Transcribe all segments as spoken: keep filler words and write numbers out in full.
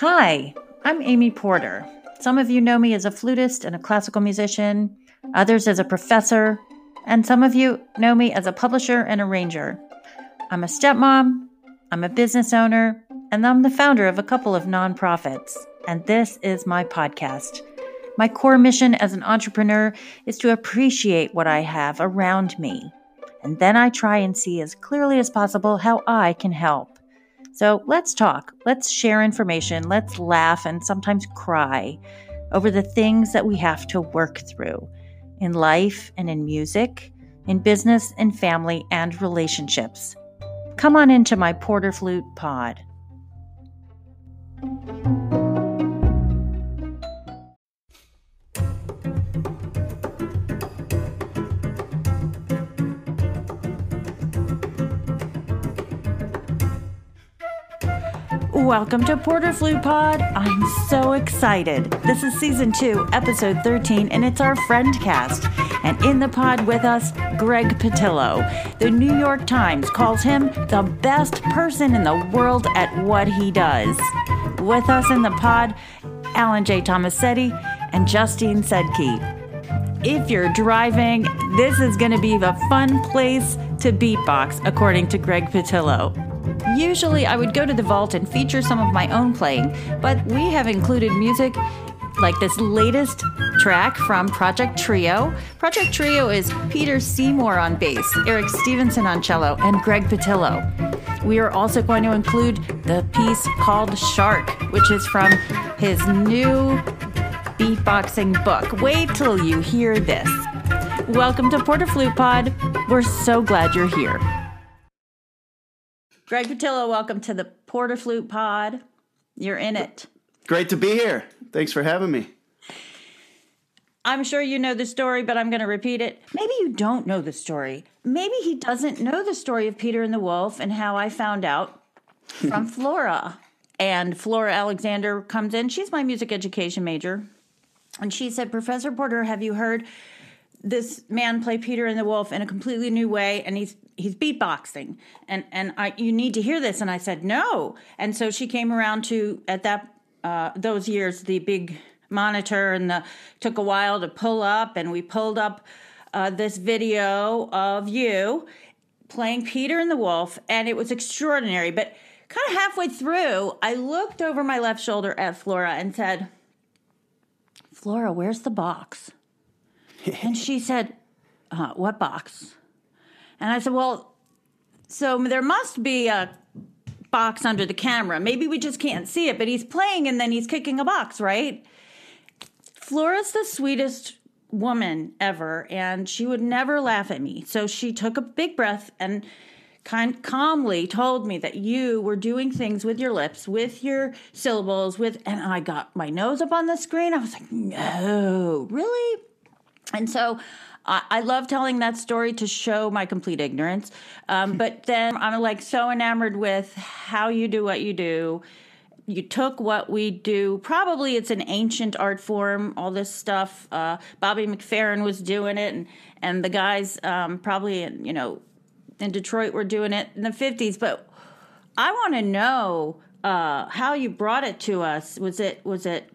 Hi, I'm Amy Porter. Some of you know me as a flutist and a classical musician, others as a professor, and some of you know me as a publisher and arranger. I'm a stepmom, I'm a business owner, and I'm the founder of a couple of nonprofits. And this is my podcast. My core mission as an entrepreneur is to appreciate what I have around me. And then I try and see as clearly as possible how I can help. So let's talk, let's share information, let's laugh and sometimes cry over the things that we have to work through in life and in music, in business and family and relationships. Come on into my Porter Flute Pod. Welcome to Porter Flute Pod. I'm so excited. This is season two, episode thirteen, and it's our friend cast. And in the pod with us, Greg Pattillo. The New York Times calls him the best person in the world at what he does. With us in the pod, Alan J. Tomasetti and Justine Sedke. If you're driving, this is going to be a fun place to beatbox, according to Greg Pattillo. Usually I would go to the vault and feature some of my own playing, but we have included music like this latest track from Project Trio. Project Trio is Peter Seymour on bass, Eric Stevenson on cello, and Greg Pattillo. We are also going to include the piece called Shark, which is from his new beatboxing book. Wait till you hear this. Welcome to Porter Flute Pod. We're so glad you're here. Greg Pattillo, welcome to the Porter Flute Pod. You're in it. Great to be here. Thanks for having me. I'm sure you know the story, but I'm going to repeat it. Maybe you don't know the story. Maybe he doesn't know the story of Peter and the Wolf and how I found out from Flora. And Flora Alexander comes in. She's my music education major. And she said, Professor Porter, have you heard this man play Peter and the Wolf in a completely new way? And he's he's beatboxing, and and I you need to hear this. And I said no. And so she came around to at that uh, those years the big monitor, and the took a while to pull up, and we pulled up uh, this video of you playing Peter and the Wolf, and it was extraordinary. But kind of halfway through, I looked over my left shoulder at Flora and said, Flora, where's the box? And she said, uh, what box? And I said, well, so there must be a box under the camera. Maybe we just can't see it, but he's playing and then he's kicking a box, right? Flora's the sweetest woman ever, and she would never laugh at me. So she took a big breath and kind of calmly told me that you were doing things with your lips, with your syllables, with, and I got my nose up on the screen. I was like, no, really? And so I, I love telling that story to show my complete ignorance. Um, but then I'm like so enamored with how you do what you do. You took what we do. Probably it's an ancient art form, all this stuff. Uh, Bobby McFerrin was doing it. And, and the guys um, probably, in, you know, in Detroit were doing it in the fifties. But I want to know uh, how you brought it to us. Was it, was it,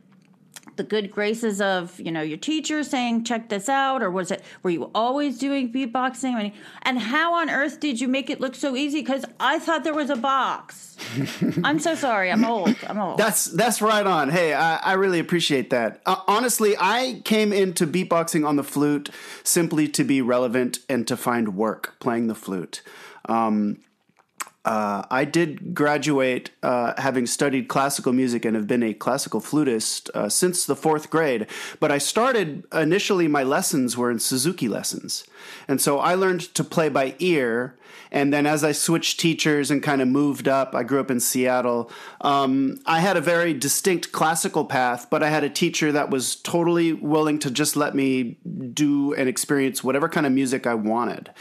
the good graces of, you know, your teacher saying, check this out? Or was it, were you always doing beatboxing? I mean, and how on earth did you make it look so easy? Because I thought there was a box. I'm so sorry. I'm old. I'm old. That's that's right on. Hey, I, I really appreciate that. Uh, honestly, I came into beatboxing on the flute simply to be relevant and to find work playing the flute. Um Uh, I did graduate uh, having studied classical music and have been a classical flutist uh, since the fourth grade. But I started initially, my lessons were in Suzuki lessons. And so I learned to play by ear. And then as I switched teachers and kind of moved up, I grew up in Seattle. Um, I had a very distinct classical path, but I had a teacher that was totally willing to just let me do and experience whatever kind of music I wanted.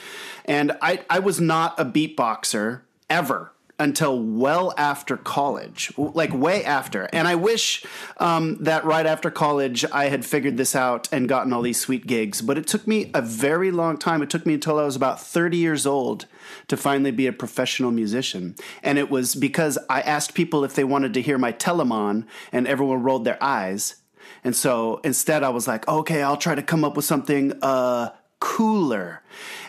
And I, I was not a beatboxer. Ever. until well after college, like way after. And I wish um, that right after college I had figured this out and gotten all these sweet gigs. But it took me a very long time. It took me until I was about thirty years old to finally be a professional musician. And it was because I asked people if they wanted to hear my Telemann, and everyone rolled their eyes. And so instead I was like, okay, I'll try to come up with something uh, cooler.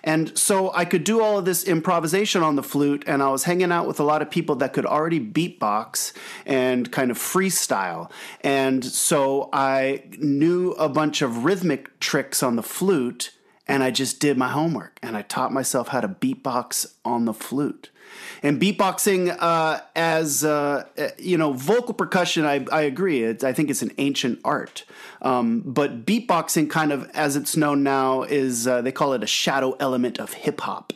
And so I could do all of this improvisation on the flute, and I was hanging out with a lot of people that could already beatbox and kind of freestyle. And so I knew a bunch of rhythmic tricks on the flute, and I just did my homework, and I taught myself how to beatbox on the flute. And beatboxing uh, as, uh, you know, vocal percussion, I, I agree. It's, I think it's an ancient art. Um, but beatboxing, kind of as it's known now, is uh, they call it a shadow element of hip hop.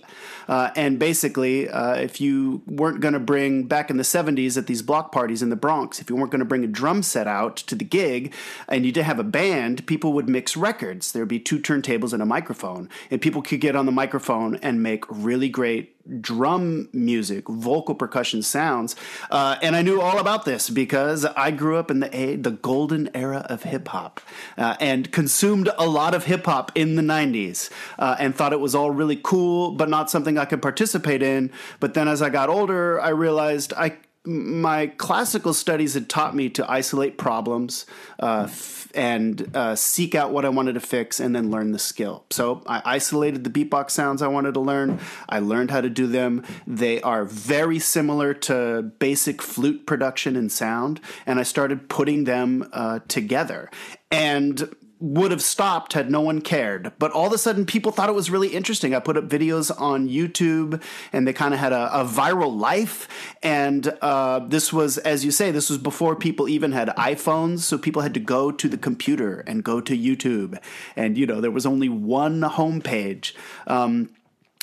Uh, and basically, uh, if you weren't going to bring, back in the seventies at these block parties in the Bronx, if you weren't going to bring a drum set out to the gig and you didn't have a band, people would mix records. There would be two turntables and a microphone, and people could get on the microphone and make really great drum music, vocal percussion sounds. Uh, and I knew all about this because I grew up in the a, the golden era of hip-hop uh, and consumed a lot of hip-hop in the nineties uh, and thought it was all really cool, but not something I could participate in. But then as I got older, I realized I my classical studies had taught me to isolate problems uh, f- and uh, seek out what I wanted to fix and then learn the skill. So I isolated the beatbox sounds I wanted to learn. I learned how to do them. They are very similar to basic flute production and sound, and I started putting them uh, together. And would have stopped had no one cared. But all of a sudden, people thought it was really interesting. I put up videos on YouTube, and they kind of had a, a viral life. And uh, this was, as you say, this was before people even had iPhones. So people had to go to the computer and go to YouTube. And, you know, there was only one homepage. Um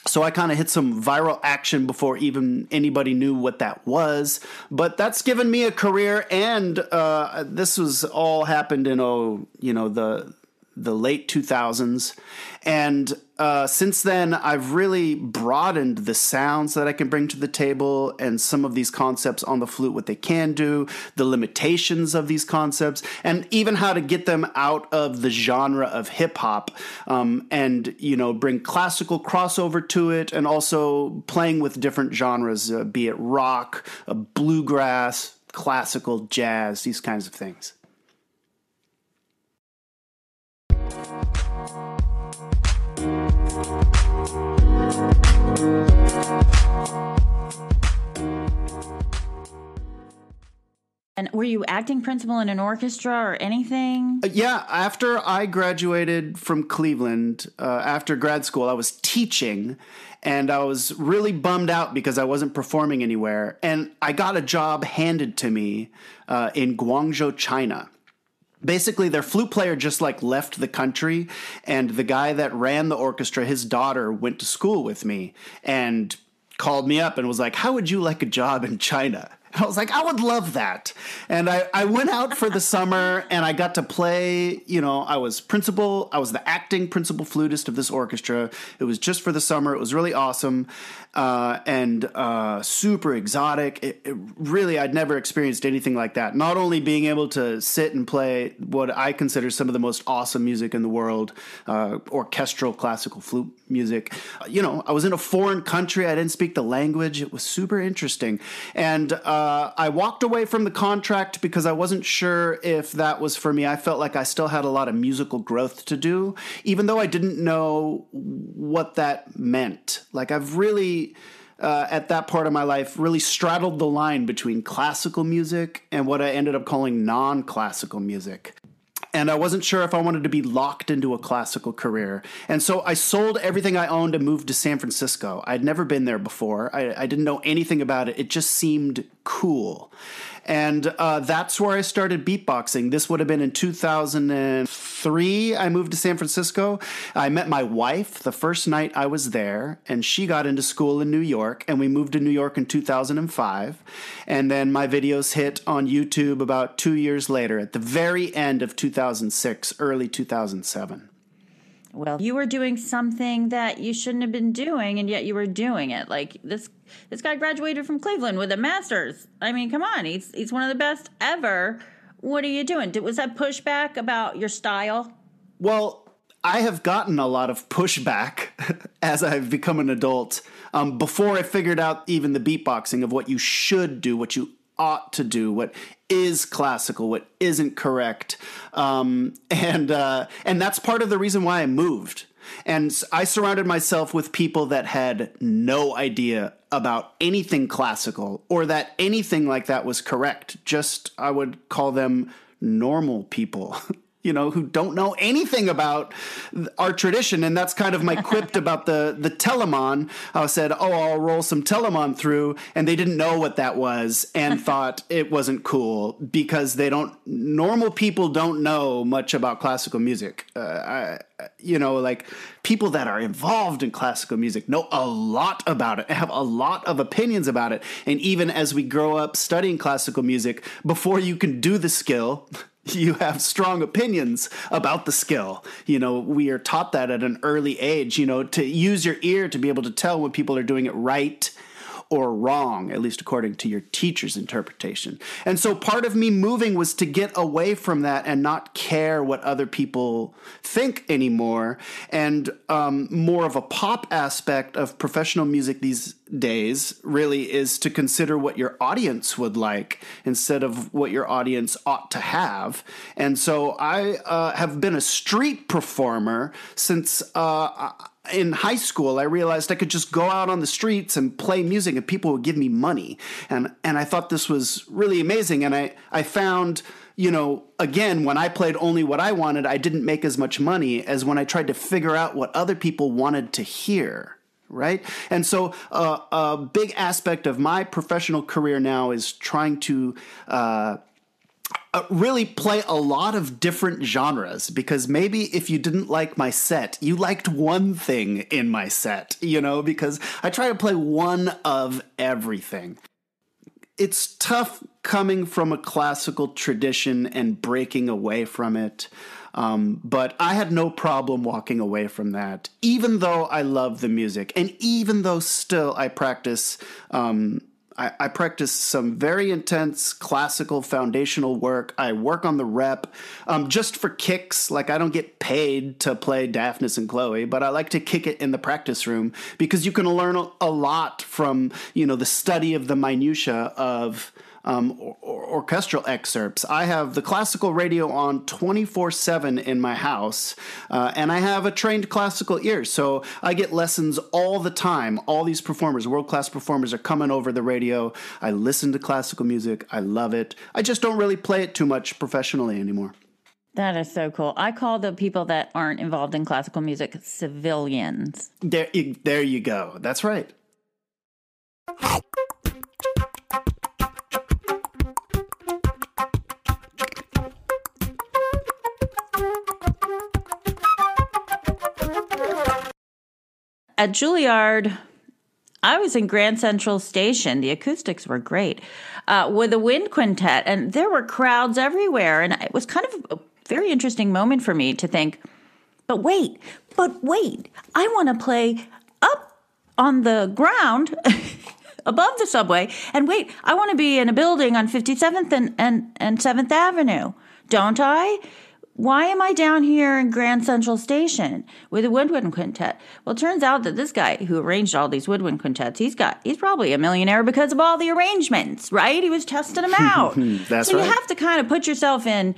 So I kind of hit some viral action before even anybody knew what that was. But that's given me a career, and uh, this was all happened in oh, you know, the the late two thousands. And uh, since then, I've really broadened the sounds that I can bring to the table and some of these concepts on the flute, what they can do, the limitations of these concepts, and even how to get them out of the genre of hip-hop um, and, you know, bring classical crossover to it, and also playing with different genres, uh, be it rock, uh, bluegrass, classical, jazz, these kinds of things. And were you acting principal in an orchestra or anything? Uh, yeah, after I graduated from Cleveland, uh, after grad school, I was teaching, and I was really bummed out because I wasn't performing anywhere. And I got a job handed to me uh, in Guangzhou, China. Basically, their flute player just like left the country, and the guy that ran the orchestra, his daughter went to school with me and called me up and was like, "How would you like a job in China?" And I was like, I would love that. And I, I went out for the summer, and I got to play, you know, I was principal, I was the acting principal flutist of this orchestra. It was just for the summer. It was really awesome uh, and uh, super exotic. It, it really, I'd never experienced anything like that. Not only being able to sit and play what I consider some of the most awesome music in the world, uh, orchestral classical flute music. You know, I was in a foreign country. I didn't speak the language. It was super interesting. And uh, I walked away from the contract because I wasn't sure if that was for me. I felt like I still had a lot of musical growth to do, even though I didn't know what that meant. Like, I've really, uh, at that part of my life, really straddled the line between classical music and what I ended up calling non-classical music. And I wasn't sure if I wanted to be locked into a classical career. And so I sold everything I owned and moved to San Francisco. I'd never been there before. I, I didn't know anything about it. It just seemed cool. And uh, that's where I started beatboxing. This would have been in two thousand three. I moved to San Francisco. I met my wife the first night I was there, and she got into school in New York, and we moved to New York in two thousand five. And then my videos hit on YouTube about two years later, at the very end of two thousand six, early two thousand seven. well, you were doing something that you shouldn't have been doing, and yet you were doing it. Like, this this guy graduated from Cleveland with a master's. I mean, come on. He's, he's one of the best ever. What are you doing? Did, was that pushback about your style? Well, I have gotten a lot of pushback as I've become an adult. Um, before I figured out even the beatboxing of what you should do, what you ought to do, what is classical, what isn't correct. Um, and uh, and that's part of the reason why I moved. And I surrounded myself with people that had no idea about anything classical or that anything like that was correct. Just, I would call them normal people, you know, who don't know anything about our tradition. And that's kind of my quip about the, the Telemann. I said, oh, I'll roll some Telemann through. And they didn't know what that was and thought it wasn't cool because they don't, normal people don't know much about classical music. Uh, I, you know, like people that are involved in classical music know a lot about it, have a lot of opinions about it. And even as we grow up studying classical music, before you can do the skill, you have strong opinions about the skill. You know, we are taught that at an early age, you know, to use your ear to be able to tell when people are doing it right or wrong, at least according to your teacher's interpretation. And so part of me moving was to get away from that and not care what other people think anymore. And um, more of a pop aspect of professional music these days really is to consider what your audience would like instead of what your audience ought to have. And so I uh, have been a street performer since uh, I in high school, I realized I could just go out on the streets and play music and people would give me money. And and I thought this was really amazing. And I, I found, you know, again, when I played only what I wanted, I didn't make as much money as when I tried to figure out what other people wanted to hear, right? And so uh, a big aspect of my professional career now is trying to uh, Uh, really play a lot of different genres, because maybe if you didn't like my set, you liked one thing in my set, you know, because I try to play one of everything. It's tough coming from a classical tradition and breaking away from it. Um, but I had no problem walking away from that, even though I love the music. And even though still I practice, um, I, I practice some very intense classical foundational work. I work on the rep um, just for kicks. Like, I don't get paid to play Daphnis and Chloe, but I like to kick it in the practice room because you can learn a lot from, you know, the study of the minutiae of um, or, or orchestral excerpts. I have the classical radio on twenty-four seven in my house, uh, and I have a trained classical ear. So I get lessons all the time. All these performers, world-class performers, are coming over the radio. I listen to classical music. I love it. I just don't really play it too much professionally anymore. That is so cool. I call the people that aren't involved in classical music civilians. There, there you go. That's right. At Juilliard, I was in Grand Central Station. The acoustics were great uh, with a wind quintet, and there were crowds everywhere. And it was kind of a very interesting moment for me to think, but wait, but wait, I want to play up on the ground above the subway. And wait, I want to be in a building on fifty-seventh and, and, and seventh Avenue, don't I? Why am I down here in Grand Central Station with a woodwind quintet? Well, it turns out that this guy who arranged all these woodwind quintets, he's got he's probably a millionaire because of all the arrangements, right? He was testing them out. That's so right. You have to kind of put yourself in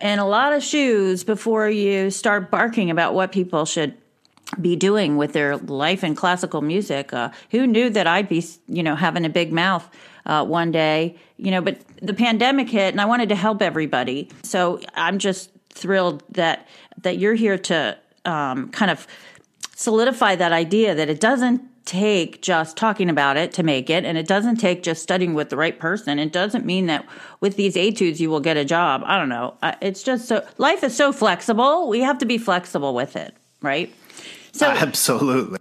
in a lot of shoes before you start barking about what people should be doing with their life in classical music. Uh, who knew that I'd be, you know, having a big mouth uh, one day, you know? But the pandemic hit, and I wanted to help everybody, so I'm just thrilled that that you're here to um, kind of solidify that idea that it doesn't take just talking about it to make it, and it doesn't take just studying with the right person. It doesn't mean that with these etudes you will get a job. I don't know. It's just so life is so flexible. We have to be flexible with it, right? So absolutely.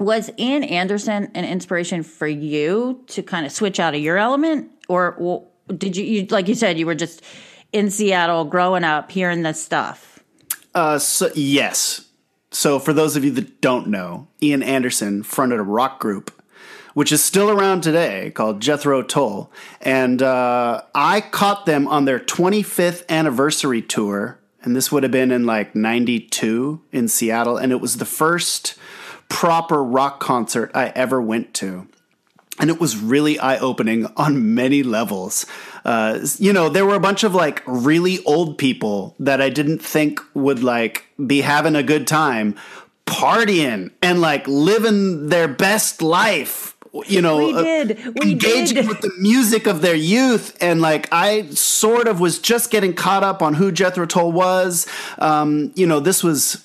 Was Ian Anderson an inspiration for you to kind of switch out of your element, or did you, you like you said, you were just in Seattle growing up hearing this stuff? Uh, so, yes. So for those of you that don't know, Ian Anderson fronted a rock group, which is still around today, called Jethro Tull. And uh, I caught them on their twenty-fifth anniversary tour, and this would have been in like ninety-two in Seattle, and it was the first proper rock concert I ever went to. And it was really eye-opening on many levels. Uh, you know, there were a bunch of like really old people that I didn't think would like be having a good time partying and like living their best life. You know, we did. We engaging did. with the music of their youth. And like, I sort of was just getting caught up on who Jethro Tull was. Um, you know, this was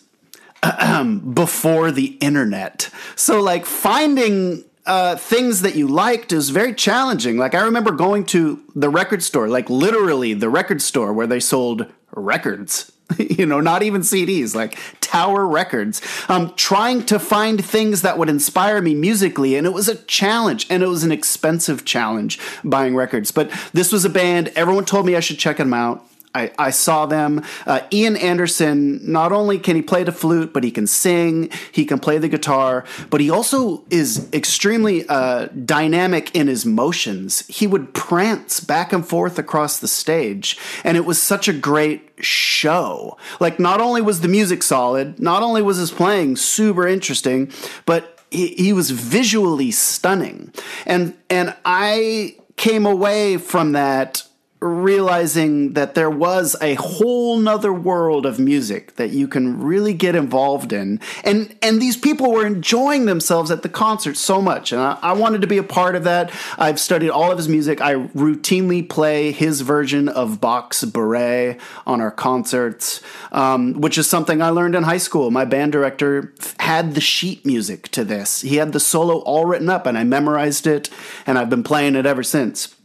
before the internet. So like finding uh, things that you liked is very challenging. Like I remember going to the record store, like literally the record store where they sold records, you know, not even C Ds, like Tower Records, um, trying to find things that would inspire me musically. And it was a challenge, and it was an expensive challenge buying records. But this was a band. Everyone told me I should check them out. I, I saw them. Uh, Ian Anderson, not only can he play the flute, but he can sing, he can play the guitar, but he also is extremely uh, dynamic in his motions. He would prance back and forth across the stage, and it was such a great show. Like, not only was the music solid, not only was his playing super interesting, but he, he was visually stunning. And, and I came away from that realizing that there was a whole nother world of music that you can really get involved in. And and these people were enjoying themselves at the concert so much. And I, I wanted to be a part of that. I've studied all of his music. I routinely play his version of Box Beret on our concerts, um, which is something I learned in high school. My band director had the sheet music to this. He had the solo all written up, and I memorized it, and I've been playing it ever since.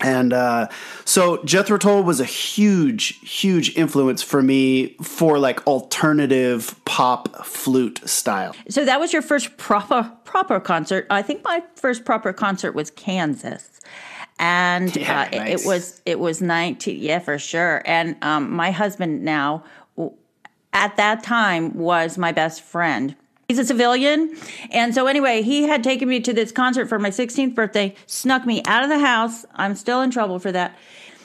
And uh, so Jethro Tull was a huge, huge influence for me for like alternative pop flute style. So that was your first proper proper concert. I think my first proper concert was Kansas, and yeah, uh, nice. it, it was it was nineteen yeah for sure. And um, my husband now at that time was my best friend. He's a civilian. And so anyway, he had taken me to this concert for my sixteenth birthday, snuck me out of the house. I'm still in trouble for that.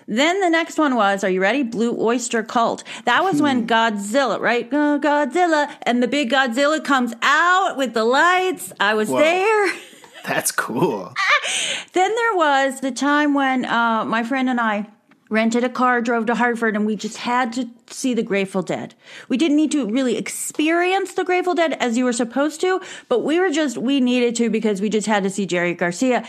Then the next one was, are you ready? Blue Oyster Cult. That was hmm. when Godzilla, right? Oh, Godzilla. And the big Godzilla comes out with the lights. I was Whoa. there. That's cool. Then there was the time when uh, my friend and I rented a car, drove to Hartford, and we just had to see the Grateful Dead. We didn't need to really experience the Grateful Dead as you were supposed to, but we were just, we needed to because we just had to see Jerry Garcia.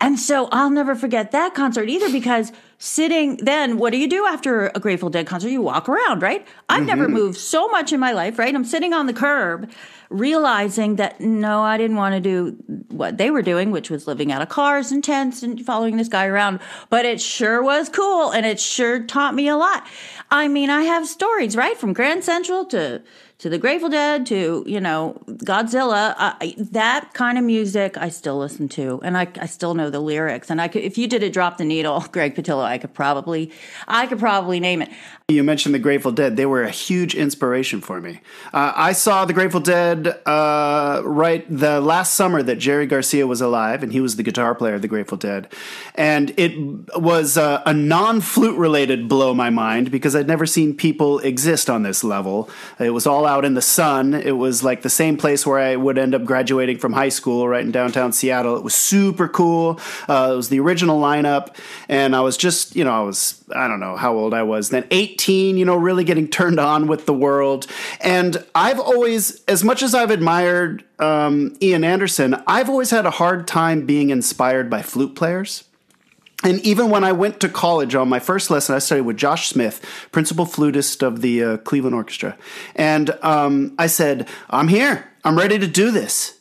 And so I'll never forget that concert either, because sitting then, what do you do after a Grateful Dead concert? You walk around, right? I've mm-hmm. never moved so much in my life, right? I'm sitting on the curb realizing that, no, I didn't want to do what they were doing, which was living out of cars and tents and following this guy around. But it sure was cool, and it sure taught me a lot. I mean, I have stories, right? From Grand Central to, to the Grateful Dead to, you know, Godzilla. I, that kind of music I still listen to, and I, I still know the lyrics. And I could, if you did a Drop the Needle, Greg Pattillo, I could probably, I could probably name it. You mentioned the Grateful Dead. They were a huge inspiration for me. Uh, I saw the Grateful Dead uh, right the last summer that Jerry Garcia was alive, and he was the guitar player of the Grateful Dead. And it was uh, a non-flute related blow my mind, because I'd never seen people exist on this level. It was all out in the sun. It was like the same place where I would end up graduating from high school, right in downtown Seattle. It was super cool. Uh, it was the original lineup, and I was just, you know, I was, I don't know how old I was then, eighteen, you know, really getting turned on with the world. And I've always, as much as I've admired um, Ian Anderson, I've always had a hard time being inspired by flute players. And even when I went to college on my first lesson, I studied with Josh Smith, principal flutist of the uh, Cleveland Orchestra. And um, I said, I'm here. I'm ready to do this.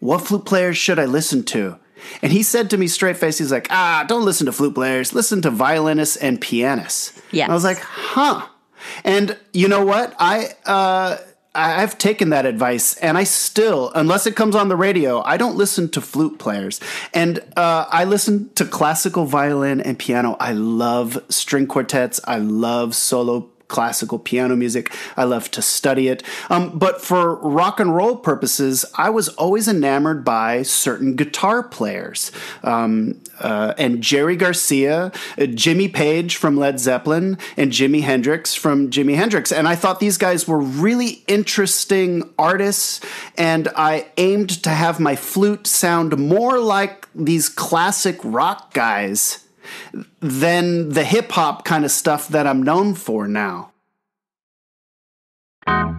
What flute players should I listen to? And he said to me straight face, he's like, ah, don't listen to flute players. Listen to violinists and pianists. Yeah. And I was like, huh. And you know what? I, uh, I've taken that advice, and I still, unless it comes on the radio, I don't listen to flute players. And uh, I listen to classical violin and piano. I love string quartets. I love solo classical piano music. I love to study it. Um, but for rock and roll purposes, I was always enamored by certain guitar players. Um, uh, and Jerry Garcia, uh, Jimmy Page from Led Zeppelin, and Jimi Hendrix from Jimi Hendrix. And I thought these guys were really interesting artists, and I aimed to have my flute sound more like these classic rock guys than the hip-hop kind of stuff that I'm known for now. I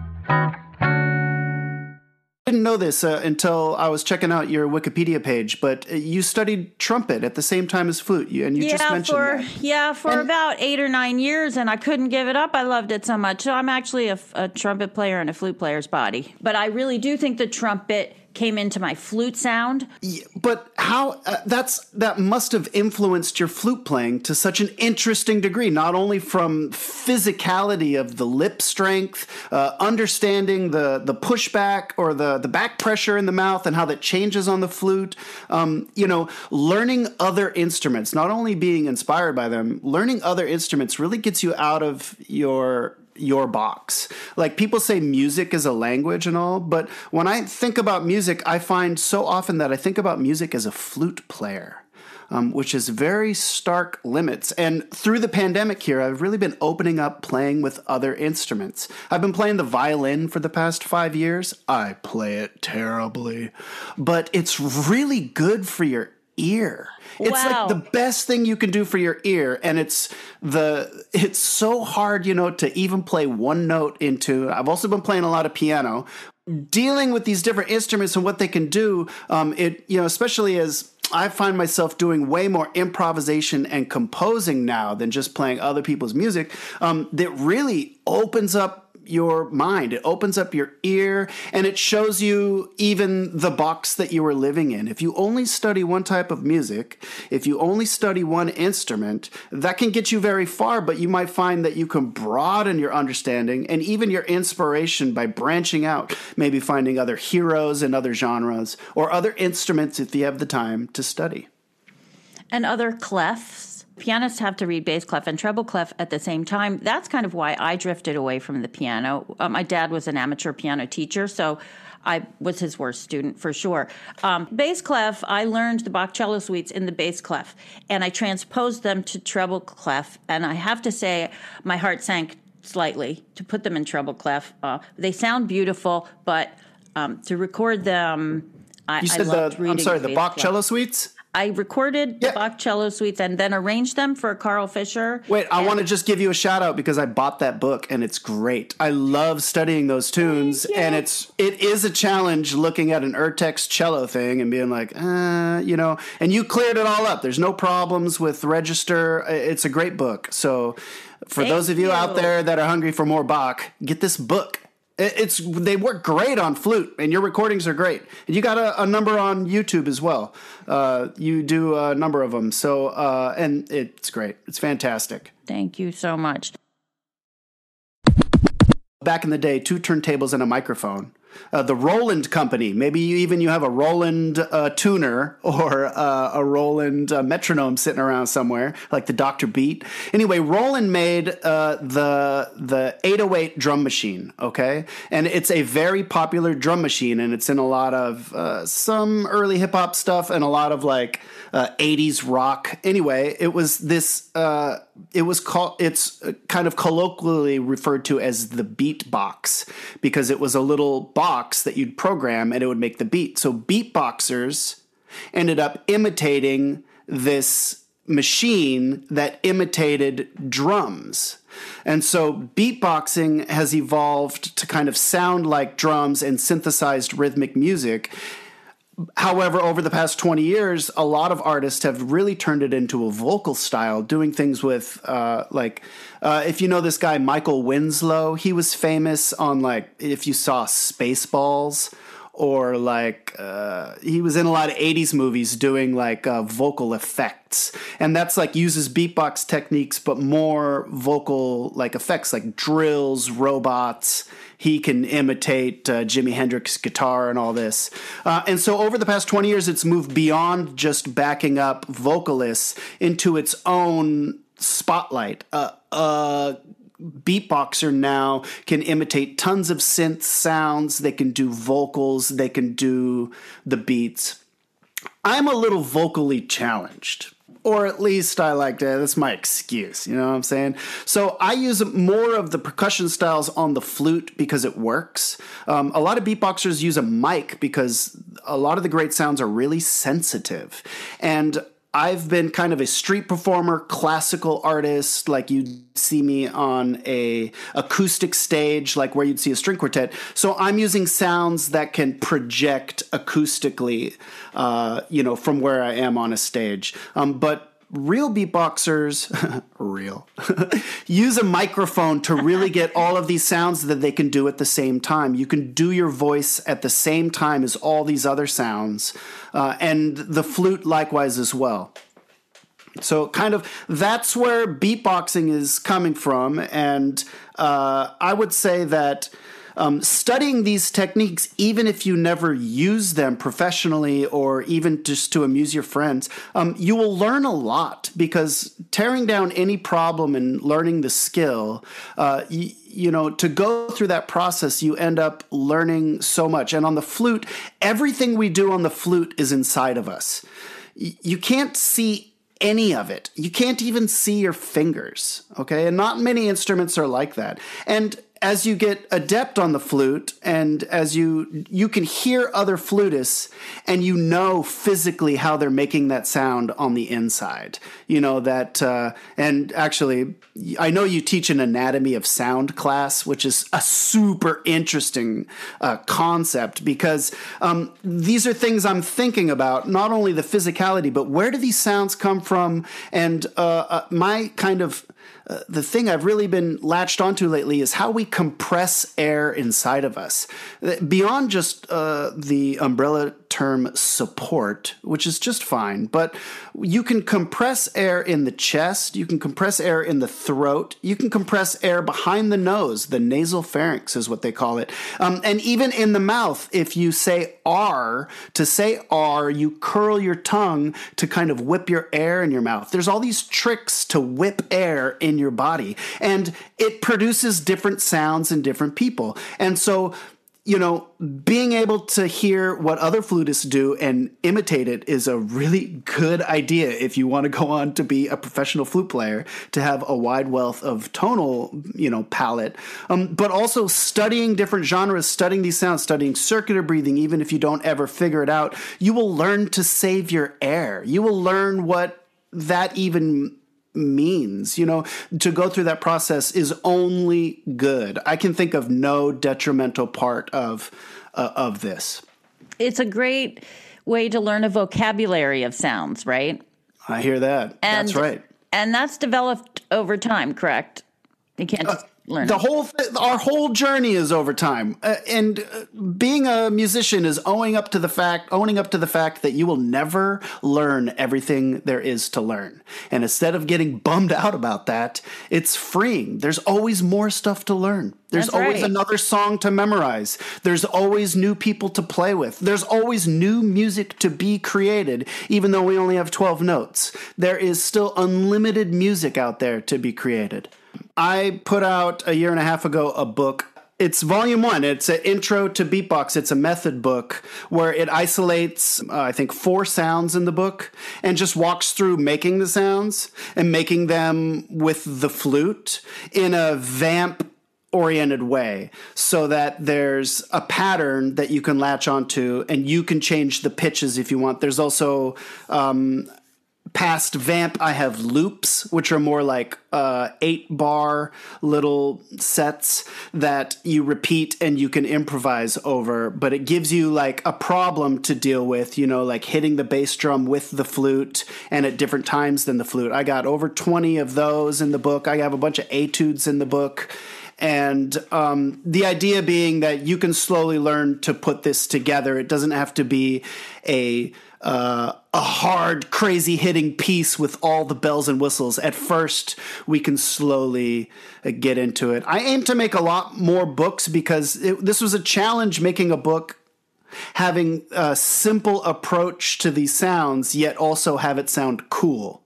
didn't know this uh, until I was checking out your Wikipedia page, but you studied trumpet at the same time as flute, and you yeah, just mentioned for, that. Yeah, for and, about eight or nine years, and I couldn't give it up. I loved it so much. So I'm actually a, a trumpet player in a flute player's body, but I really do think the trumpet came into my flute sound. Yeah, but how uh, that's that must have influenced your flute playing to such an interesting degree, not only from physicality of the lip strength, uh, understanding the the pushback or the the back pressure in the mouth and how that changes on the flute, um, you know, learning other instruments, not only being inspired by them, learning other instruments really gets you out of your your box. Like, people say music is a language and all, but when I think about music, I find so often that I think about music as a flute player, um, which is very stark limits. And through the pandemic here, I've really been opening up playing with other instruments. I've been playing the violin for the past five years. I play it terribly, but it's really good for your ear. It's wow. like the best thing you can do for your ear, and it's the it's so hard, you know, to even play one note into. I've also been playing a lot of piano, dealing with these different instruments and what they can do. Um, it you know, especially as I find myself doing way more improvisation and composing now than just playing other people's music. Um, that really opens up your mind. It opens up your ear, and it shows you even the box that you are living in. If you only study one type of music, if you only study one instrument, that can get you very far, but you might find that you can broaden your understanding and even your inspiration by branching out, maybe finding other heroes in other genres or other instruments if you have the time to study. And other clefs. Pianists have to read bass clef and treble clef at the same time. That's kind of why I drifted away from the piano. Uh, my dad was an amateur piano teacher, so I was his worst student for sure. Um, bass clef, I learned the Bach cello suites in the bass clef, and I transposed them to treble clef. And I have to say, my heart sank slightly to put them in treble clef. Uh, they sound beautiful, but um, to record them, I, you said I loved the, reading. I'm sorry, the, the Bach clef. Cello suites? I recorded yeah. the Bach cello suites and then arranged them for Carl Fisher. Wait, I want to just give you a shout out because I bought that book and it's great. I love studying those tunes, and it's it is a challenge looking at an Urtext cello thing and being like, uh, you know, and you cleared it all up. There's no problems with register. It's a great book. So for Thank those of you, you out there that are hungry for more Bach, get this book. It's they work great on flute, and your recordings are great. And you got a, a number on YouTube as well. Uh, you do a number of them, so uh, and it's great. It's fantastic. Thank you so much. Back in the day, two turntables and a microphone. Uh, the Roland company. Maybe you even you have a Roland uh, tuner or uh, a Roland uh, metronome sitting around somewhere, like the Doctor Beat. Anyway, Roland made uh, the the eight oh eight drum machine. Okay, and it's a very popular drum machine, and it's in a lot of uh, some early hip hop stuff and a lot of like uh, eighties rock. Anyway, it was this. Uh, it was called. It's kind of colloquially referred to as the beatbox because it was a little box that you'd program and it would make the beat. So beatboxers ended up imitating this machine that imitated drums. And so beatboxing has evolved to kind of sound like drums and synthesized rhythmic music. However, over the past twenty years, a lot of artists have really turned it into a vocal style, doing things with, uh, like, uh, if you know this guy, Michael Winslow, he was famous on, like, if you saw Spaceballs, or, like, uh, he was in a lot of eighties movies doing, like, uh, vocal effects. And that's, like, uses beatbox techniques, but more vocal, like, effects, like drills, robots. He can imitate uh, Jimi Hendrix guitar and all this. Uh, and so over the past twenty years, it's moved beyond just backing up vocalists into its own spotlight, a uh, uh, beatboxer now can imitate tons of synth sounds. They can do vocals. They can do the beats. I'm a little vocally challenged, or at least I like to. That's my excuse. You know what I'm saying? So I use more of the percussion styles on the flute because it works. Um, a lot of beatboxers use a mic because a lot of the great sounds are really sensitive. And I've been kind of a street performer, classical artist, like you'd see me on a acoustic stage, like where you'd see a string quartet. So I'm using sounds that can project acoustically, uh, you know, from where I am on a stage. Um, but real beatboxers, real, use a microphone to really get all of these sounds that they can do at the same time. You can do your voice at the same time as all these other sounds, uh, and the flute likewise as well. So kind of that's where beatboxing is coming from, and uh, I would say that Um, studying these techniques, even if you never use them professionally or even just to amuse your friends, um, you will learn a lot, because tearing down any problem and learning the skill, uh, y- you know, to go through that process, you end up learning so much. And on the flute, everything we do on the flute is inside of us. Y- you can't see any of it. You can't even see your fingers, okay? And not many instruments are like that. And as you get adept on the flute, and as you you can hear other flutists, and you know physically how they're making that sound on the inside. You know that, uh, and actually, I know you teach an anatomy of sound class, which is a super interesting uh, concept, because um, these are things I'm thinking about, not only the physicality, but where do these sounds come from? And uh, uh, my kind of, uh, the thing I've really been latched onto lately is how we compress air inside of us. Beyond just uh, the umbrella term support, which is just fine, but you can compress air in the chest, you can compress air in the throat, you can compress air behind the nose, the nasal pharynx is what they call it, um, and even in the mouth. If you say R, to say R, you curl your tongue to kind of whip your air in your mouth. There's all these tricks to whip air in your body, and it produces different sounds in different people. And so, you know, being able to hear what other flutists do and imitate it is a really good idea if you want to go on to be a professional flute player, to have a wide wealth of tonal, you know, palette. Um, but also studying different genres, studying these sounds, studying circular breathing, even if you don't ever figure it out, you will learn to save your air. You will learn what that even means. You know, to go through that process is only good. I can think of no detrimental part of uh, of this. It's a great way to learn a vocabulary of sounds, right? I hear that. And that's right. And that's developed over time, correct? You can't just uh, learn the it. whole th- our whole journey is over time. Uh, and uh, being a musician is owning up to the fact owning up to the fact that you will never learn everything there is to learn. And instead of getting bummed out about that, it's freeing. There's always more stuff to learn. There's That's always right. another song to memorize. There's always new people to play with. There's always new music to be created, even though we only have twelve notes. There is still unlimited music out there to be created. I put out a year and a half ago a book. It's volume one. It's an intro to beatbox. It's a method book where it isolates, uh, I think, four sounds in the book and just walks through making the sounds and making them with the flute in a vamp-oriented way, so that there's a pattern that you can latch onto and you can change the pitches if you want. There's also... Um, Past vamp, I have loops, which are more like uh, eight-bar little sets that you repeat and you can improvise over. But it gives you like a problem to deal with, you know, like hitting the bass drum with the flute and at different times than the flute. I got over twenty of those in the book. I have a bunch of etudes in the book. And um, the idea being that you can slowly learn to put this together. It doesn't have to be a... Uh, a hard, crazy hitting piece with all the bells and whistles. At first, we can slowly uh, get into it. I aim to make a lot more books because it, this was a challenge making a book, having a simple approach to these sounds, yet also have it sound cool,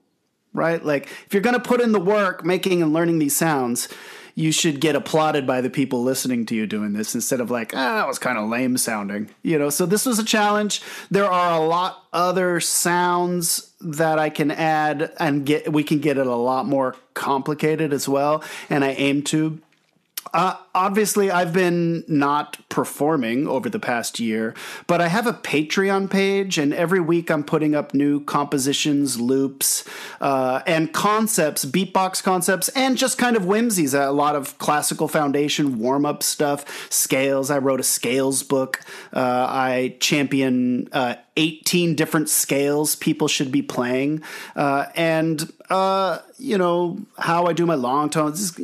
right? Like if you're going to put in the work making and learning these sounds, you should get applauded by the people listening to you doing this instead of like, ah, that was kind of lame sounding, you know? So this was a challenge. There are a lot other sounds that I can add and get, we can get it a lot more complicated as well. And I aim to, Uh, obviously, I've been not performing over the past year, but I have a Patreon page, and every week I'm putting up new compositions, loops, uh, and concepts, beatbox concepts, and just kind of whimsies. A lot of classical foundation warm-up stuff, scales. I wrote a scales book. Uh, I champion uh, eighteen different scales people should be playing, uh, and uh, you know, how I do my long tones,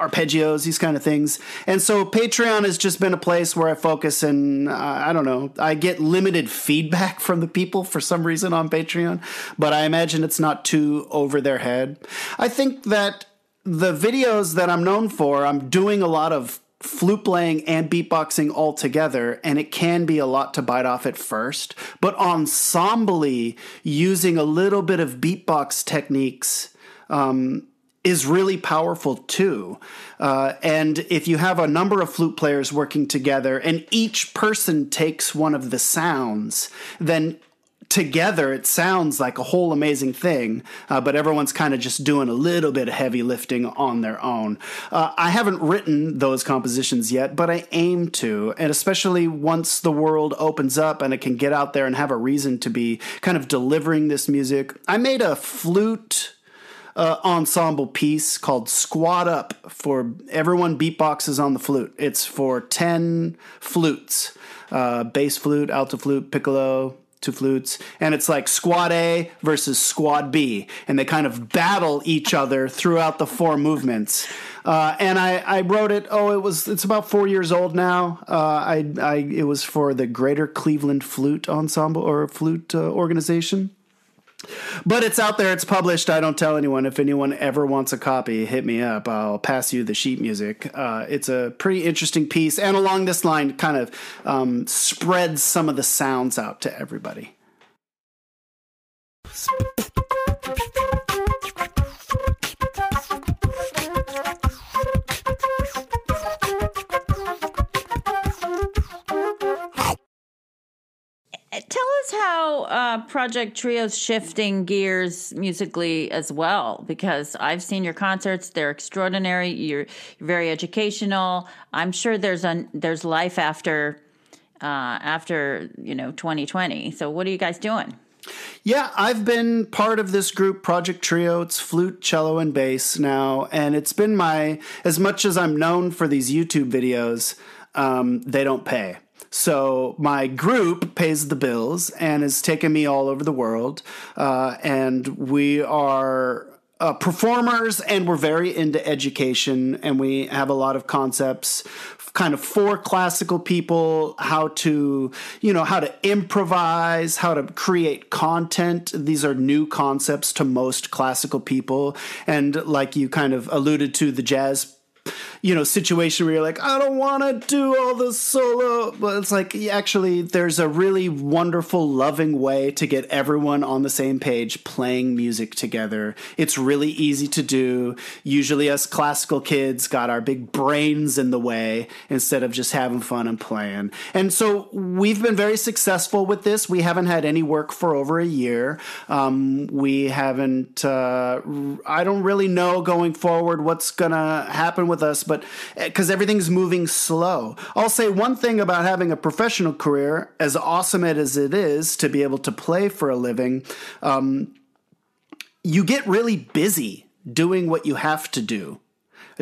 arpeggios, these kind of things. And so Patreon has just been a place where I focus, and uh, I don't know, I get limited feedback from the people for some reason on Patreon, but I imagine it's not too over their head. I think that the videos that I'm known for, I'm doing a lot of flute playing and beatboxing all together, and it can be a lot to bite off at first, but ensemble-y, using a little bit of beatbox techniques um, is really powerful too. Uh, and if you have a number of flute players working together and each person takes one of the sounds, then together it sounds like a whole amazing thing, uh, but everyone's kind of just doing a little bit of heavy lifting on their own. Uh, I haven't written those compositions yet, but I aim to, and especially once the world opens up and I can get out there and have a reason to be kind of delivering this music. I made a flute Uh, ensemble piece called Squad Up for everyone beatboxes on the flute. It's for ten flutes, uh, bass flute, alto flute, piccolo, two flutes. And it's like squad A versus squad B. And they kind of battle each other throughout the four movements. Uh, and I, I wrote it. Oh, it was, it's about four years old now. Uh, I, I, it was for the Greater Cleveland Flute Ensemble or flute uh, organization. But it's out there. It's published. I don't tell anyone. If anyone ever wants a copy, hit me up. I'll pass you the sheet music. Uh, it's a pretty interesting piece. And along this line, kind of um, spreads some of the sounds out to everybody. Tell us how uh, Project Trio's shifting gears musically as well, because I've seen your concerts. They're extraordinary. You're, you're very educational. I'm sure there's a, there's life after uh, after, you know, twenty twenty. So what are you guys doing? Yeah, I've been part of this group, Project Trio. It's flute, cello, and bass now. And it's been my, as much as I'm known for these YouTube videos, um, they don't pay. So my group pays the bills and has taken me all over the world. Uh, and we are uh, performers, and we're very into education, and we have a lot of concepts kind of for classical people, how to, you know, how to improvise, how to create content. These are new concepts to most classical people. And like you kind of alluded to, the jazz, you know, situation where you're like, I don't want to do all the solo. But it's like, actually, there's a really wonderful, loving way to get everyone on the same page playing music together. It's really easy to do. Usually us classical kids got our big brains in the way instead of just having fun and playing. And so we've been very successful with this. We haven't had any work for over a year. Um, we haven't, uh, I don't really know going forward what's going to happen with us, but because everything's moving slow. I'll say one thing about having a professional career, as awesome as it is to be able to play for a living, um, you get really busy doing what you have to do.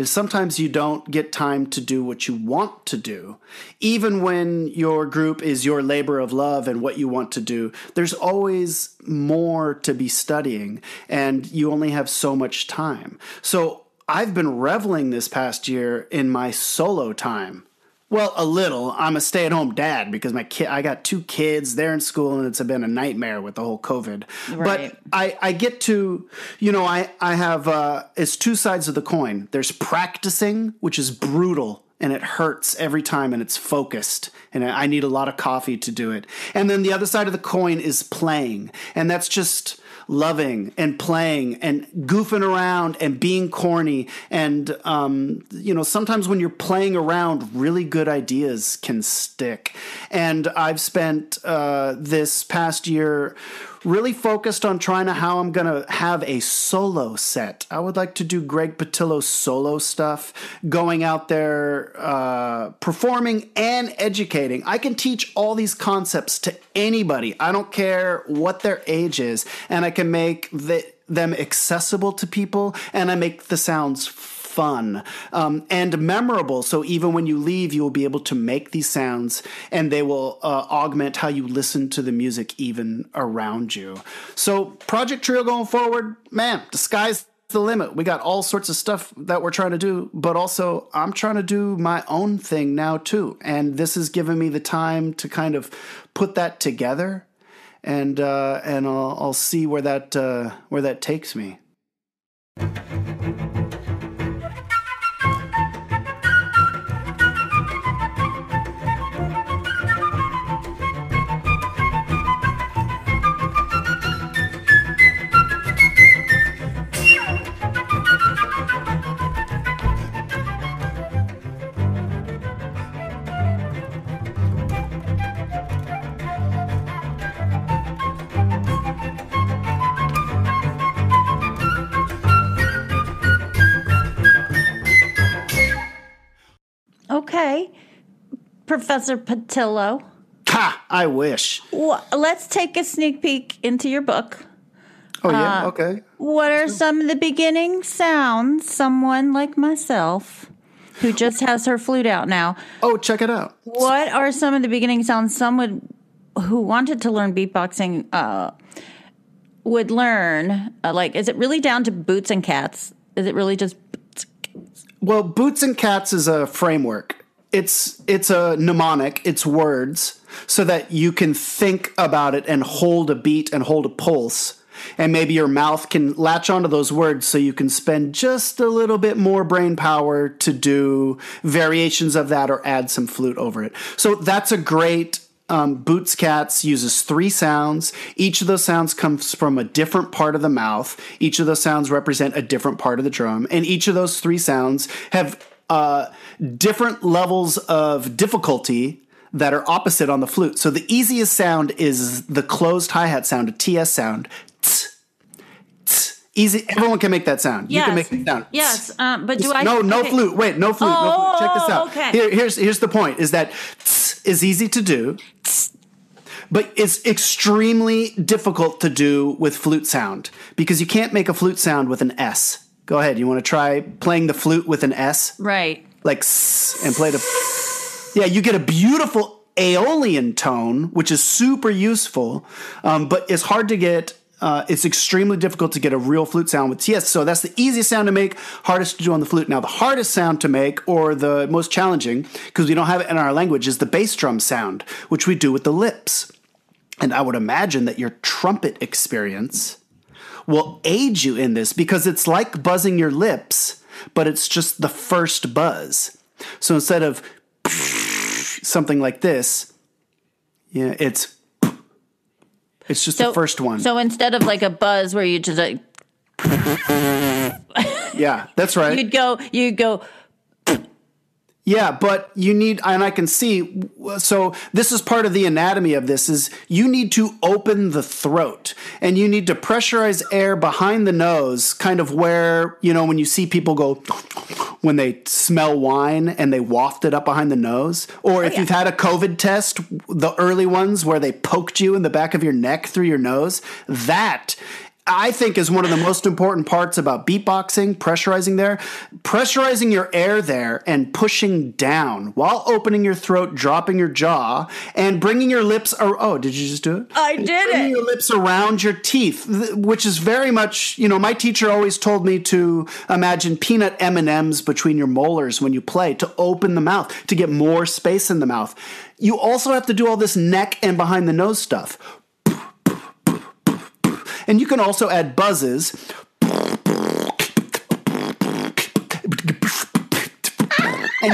Sometimes you don't get time to do what you want to do. Even when your group is your labor of love and what you want to do, there's always more to be studying, and you only have so much time. So I've been reveling this past year in my solo time. Well, a little. I'm a stay-at-home dad because my kid, I got two kids. They're in school, and it's been a nightmare with the whole COVID. Right. But I, I get to, you know, I, I have, uh, it's two sides of the coin. There's practicing, which is brutal, and it hurts every time, and it's focused, and I need a lot of coffee to do it. And then the other side of the coin is playing, and that's just loving and playing and goofing around and being corny. And, um, you know, sometimes when you're playing around, really good ideas can stick. And I've spent uh, this past year really focused on trying to how I'm going to have a solo set. I would like to do Greg Pattillo solo stuff, going out there, uh, performing and educating. I can teach all these concepts to anybody. I don't care what their age is, and I can make the, them accessible to people, and I make the sounds fun um, and memorable. So even when you leave, you will be able to make these sounds, and they will uh, augment how you listen to the music even around you. So Project Trio going forward, man, the sky's the limit. We got all sorts of stuff that we're trying to do, but also I'm trying to do my own thing now too. And this has given me the time to kind of put that together, and uh, and I'll, I'll see where that uh, where that takes me. Okay, Professor Pattillo. Ha! I wish. Well, let's take a sneak peek into your book. Oh, yeah? Uh, okay. What are some of the beginning sounds someone like myself, who just has her flute out now? Oh, check it out. What are some of the beginning sounds someone who wanted to learn beatboxing uh, would learn? Uh, like, is it really down to boots and cats? Is it really just... Well, boots and cats is a framework. It's it's a mnemonic. It's words so that you can think about it and hold a beat and hold a pulse. And maybe your mouth can latch onto those words so you can spend just a little bit more brain power to do variations of that or add some flute over it. So that's a great... Um, Boots Cats uses three sounds. Each of those sounds comes from a different part of the mouth. Each of those sounds represent a different part of the drum. And each of those three sounds have uh, different levels of difficulty that are opposite on the flute. So the easiest sound is the closed hi-hat sound, a T S sound. Tss, tss. Easy. Everyone can make that sound. Yes. You can make that sound. Yes. Um, but do I? No, no okay. flute. Wait, no flute. Oh, no flute. Check this out. Okay. Here, here's, here's the point is that tss is easy to do, but it's extremely difficult to do with flute sound because you can't make a flute sound with an S. Go ahead. You want to try playing the flute with an S? Right. Like s and play the. Yeah, you get a beautiful Aeolian tone, which is super useful, um, but it's hard to get. Uh, it's extremely difficult to get a real flute sound with T S. So that's the easiest sound to make, hardest to do on the flute. Now, the hardest sound to make, or the most challenging, because we don't have it in our language, is the bass drum sound, which we do with the lips. And I would imagine that your trumpet experience will aid you in this, because it's like buzzing your lips, but it's just the first buzz. So instead of something like this, yeah, it's... It's just so, the first one. So instead of like a buzz where you just like, yeah, that's right. You'd go, you'd go. Yeah, but you need, and I can see. So this is part of the anatomy of this is you need to open the throat and you need to pressurize air behind the nose, kind of where, you know, when you see people go, when they smell wine and they waft it up behind the nose, or if oh, yeah. you've had a COVID test, the early ones where they poked you in the back of your neck through your nose, that I think is one of the most important parts about beatboxing, pressurizing there, pressurizing your air there and pushing down while opening your throat, dropping your jaw, and bringing your lips. Ar- oh, did you just do it? I did bringing it. Bringing your lips around your teeth, which is very much, you know, my teacher always told me to imagine peanut M and M's between your molars when you play, to open the mouth, to get more space in the mouth. You also have to do all this neck and behind the nose stuff. And you can also add buzzes. And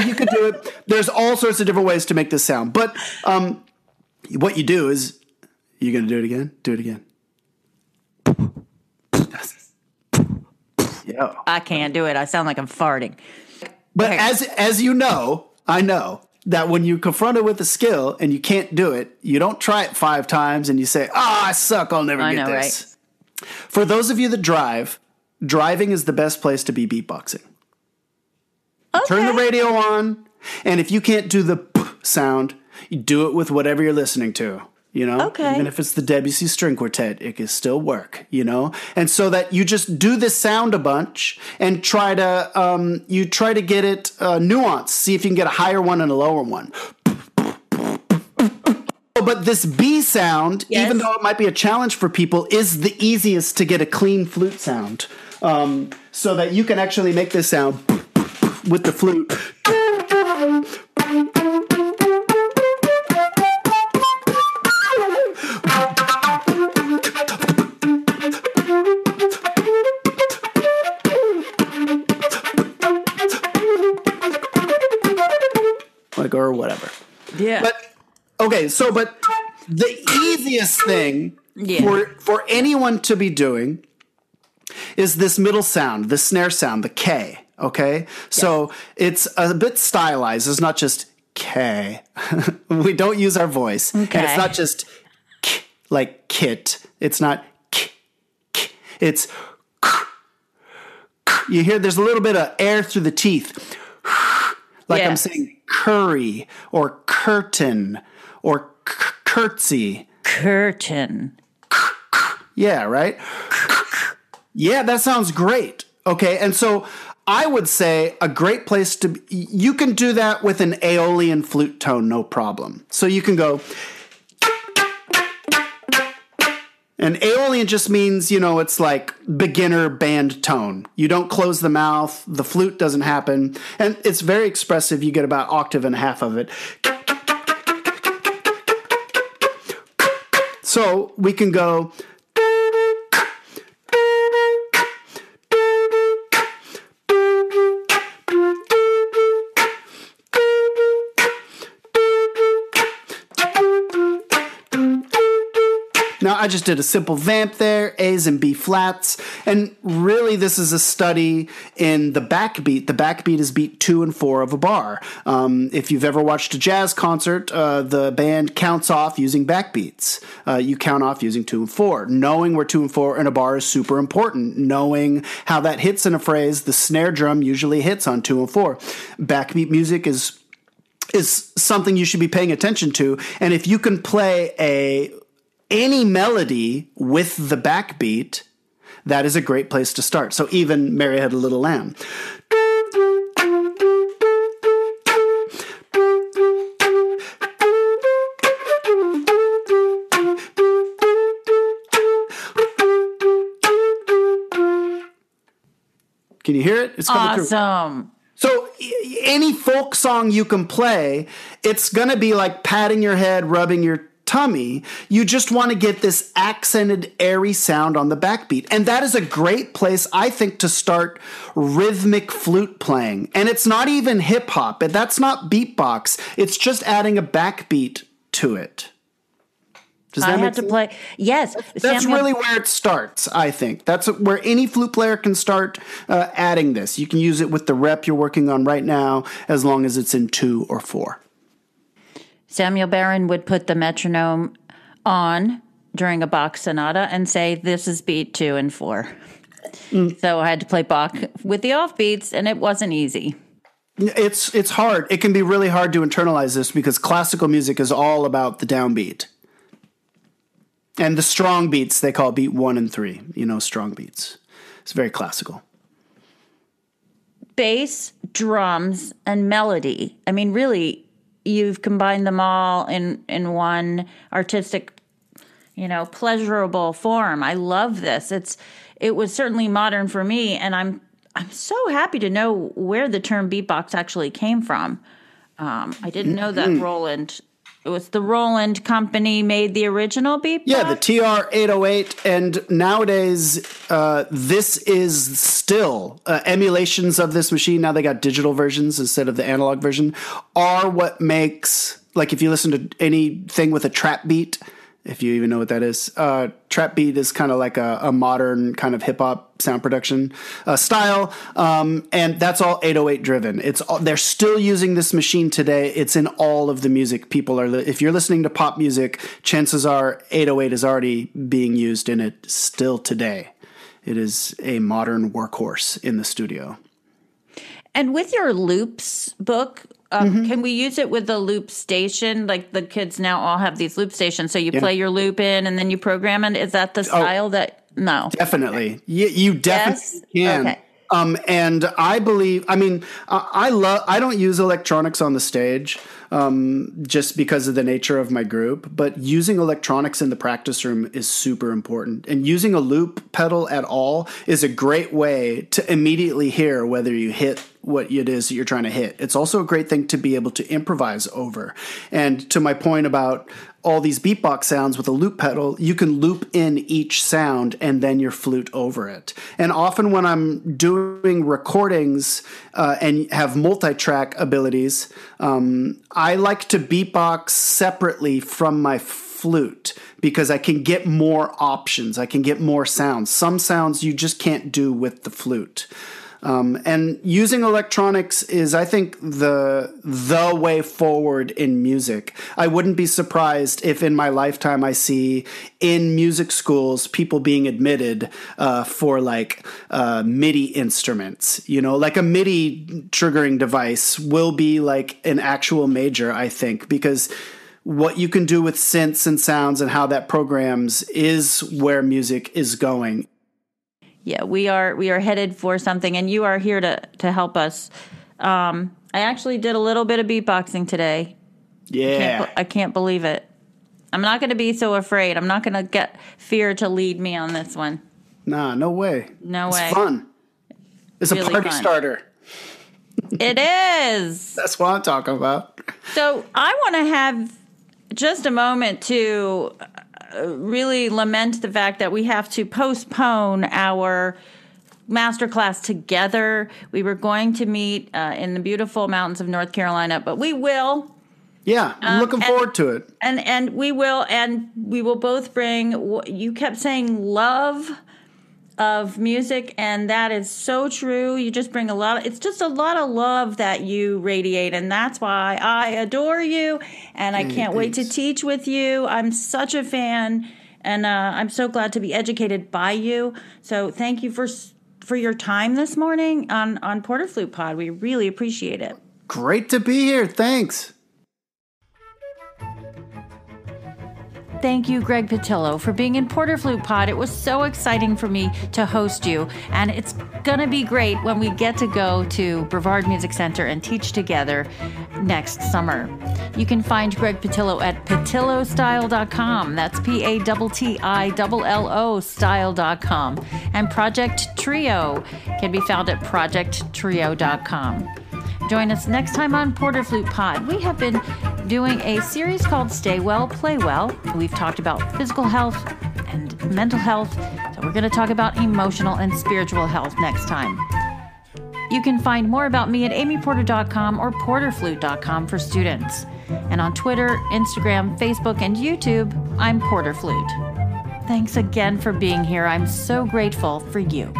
you could do it. There's all sorts of different ways to make this sound. But um, what you do is, you're going to do it again? Do it again. go. I can't do it. I sound like I'm farting. But okay. as as you know, I know that when you're confronted with a skill and you can't do it, you don't try it five times and you say, "Ah, oh, I suck. I'll never I get know, this." Right? For those of you that drive, driving is the best place to be beatboxing. Okay. Turn the radio on, and if you can't do the p sound, you do it with whatever you're listening to. You know, okay. Even if it's the Debussy string quartet, it can still work, you know, and so that you just do this sound a bunch and try to um, you try to get it uh, nuanced. See if you can get a higher one and a lower one. But this B sound, yes. even though it might be a challenge for people, is the easiest to get a clean flute sound um, so that you can actually make this sound with the flute. Or whatever. Yeah. But okay, so but the easiest thing yeah. for for anyone to be doing is this middle sound, the snare sound, the K. Okay? Yeah. So it's a bit stylized. It's not just K. We don't use our voice. Okay. And it's not just K like kit. It's not K. K. It's K. K. You hear there's a little bit of air through the teeth. Like yes. I'm saying curry or curtain or c- curtsy. Curtain. Yeah, right? Yeah, that sounds great. Okay, and so I would say a great place to... You can do that with an Aeolian flute tone, no problem. So you can go... And Aeolian just means, you know, it's like beginner band tone. You don't close the mouth. The flute doesn't happen. And it's very expressive. You get about octave and a half of it. So we can go... Now, I just did a simple vamp there, A's and B flats. And really, this is a study in the backbeat. The backbeat is beat two and four of a bar. Um, if you've ever watched a jazz concert, uh, the band counts off using backbeats. Uh, you count off using two and four. Knowing where two and four in a bar is super important. Knowing how that hits in a phrase, the snare drum usually hits on two and four. Backbeat music is is something you should be paying attention to. And if you can play a... any melody with the backbeat, that is a great place to start. So even Mary Had a Little Lamb. Can you hear it? It's coming through. Awesome. So any folk song you can play, it's going to be like patting your head, rubbing your tummy. You just want to get this accented, airy sound on the backbeat. And that is a great place, I think, to start rhythmic flute playing. And it's not even hip hop. That's not beatbox. It's just adding a backbeat to it. Does that I make have sense? To play. Yes. That's, that's really where it starts, I think. That's where any flute player can start uh, adding this. You can use it with the rep you're working on right now, as long as it's in two or four. Samuel Barron would put the metronome on during a Bach sonata and say, this is beat two and four. Mm. So I had to play Bach with the offbeats, and it wasn't easy. It's it's hard. It can be really hard to internalize this because classical music is all about the downbeat. And the strong beats, they call beat one and three, you know, strong beats. It's very classical. Bass, drums, and melody. I mean, really... You've combined them all in, in one artistic, you know, pleasurable form. I love this. It's it was certainly modern for me, and I'm I'm so happy to know where the term beatbox actually came from. Um, I didn't know that Roland. It was the Roland company made the original beatbox. Yeah, the T R eight oh eight, and nowadays uh, this is still uh, emulations of this machine. Now they got digital versions instead of the analog version. Are what makes, like if you listen to anything with a trap beat, if you even know what that is. Uh, trap beat is kind of like a, a modern kind of hip hop sound production uh, style. Um, and that's all eight oh eight driven. It's all, they're still using this machine today. It's in all of the music people are, li- if you're listening to pop music, chances are eight oh eight is already being used in it still today. It is a modern workhorse in the studio. And with your loops book, Um, mm-hmm. can we use it with the loop station? Like the kids now all have these loop stations. So you yeah. play your loop in and then you program it. Is that the style oh, that – no. Definitely. You, you definitely yes? can. Okay. Um, and I believe – I mean I, I love – I don't use electronics on the stage um, just because of the nature of my group. But using electronics in the practice room is super important. And using a loop pedal at all is a great way to immediately hear whether you hit – what it is that you're trying to hit. It's also a great thing to be able to improvise over. And to my point about all these beatbox sounds with a loop pedal, you can loop in each sound and then your flute over it. And often when I'm doing recordings uh, and have multi-track abilities, um, I like to beatbox separately from my flute because I can get more options. I can get more sounds. Some sounds you just can't do with the flute. Um, and using electronics is, I think, the the way forward in music. I wouldn't be surprised if in my lifetime I see in music schools people being admitted uh, for like uh, MIDI instruments. You know, like a MIDI triggering device will be like an actual major, I think, because what you can do with synths and sounds and how that programs is where music is going. Yeah, we are we are headed for something, and you are here to, to help us. Um, I actually did a little bit of beatboxing today. Yeah. I can't, I can't believe it. I'm not going to be so afraid. I'm not going to get fear to lead me on this one. Nah, no way. No way. It's fun. It's a party starter. It is. That's what I'm talking about. So I want to have just a moment to really lament the fact that we have to postpone our masterclass together. We were going to meet uh, in the beautiful mountains of North Carolina, but we will. Yeah, I'm um, looking and, forward to it. And and we will, and we will both bring. You kept saying love of music, and that is so true. You just bring a lot of, it's just a lot of love that you radiate, and that's why I adore you, and I mm, can't thanks. wait to teach with you. I'm such a fan, and uh, I'm so glad to be educated by you. So thank you for for your time this morning on, on Porter Flute Pod. We really appreciate it. Great to be here. Thanks. Thank you, Greg Pattillo, for being in Porter Flute Pod. It was so exciting for me to host you, and it's going to be great when we get to go to Brevard Music Center and teach together next summer. You can find Greg Pattillo at patillostyle dot com. That's P A T T I L L O style dot com. And Project Trio can be found at project trio dot com. Join us next time on Porter Flute Pod. We have been doing a series called Stay Well, Play Well. We've talked about physical health and mental health. So we're going to talk about emotional and spiritual health next time. You can find more about me at amy porter dot com or porter flute dot com for students. And on Twitter, Instagram, Facebook, and YouTube, I'm Porter Flute. Thanks again for being here. I'm so grateful for you.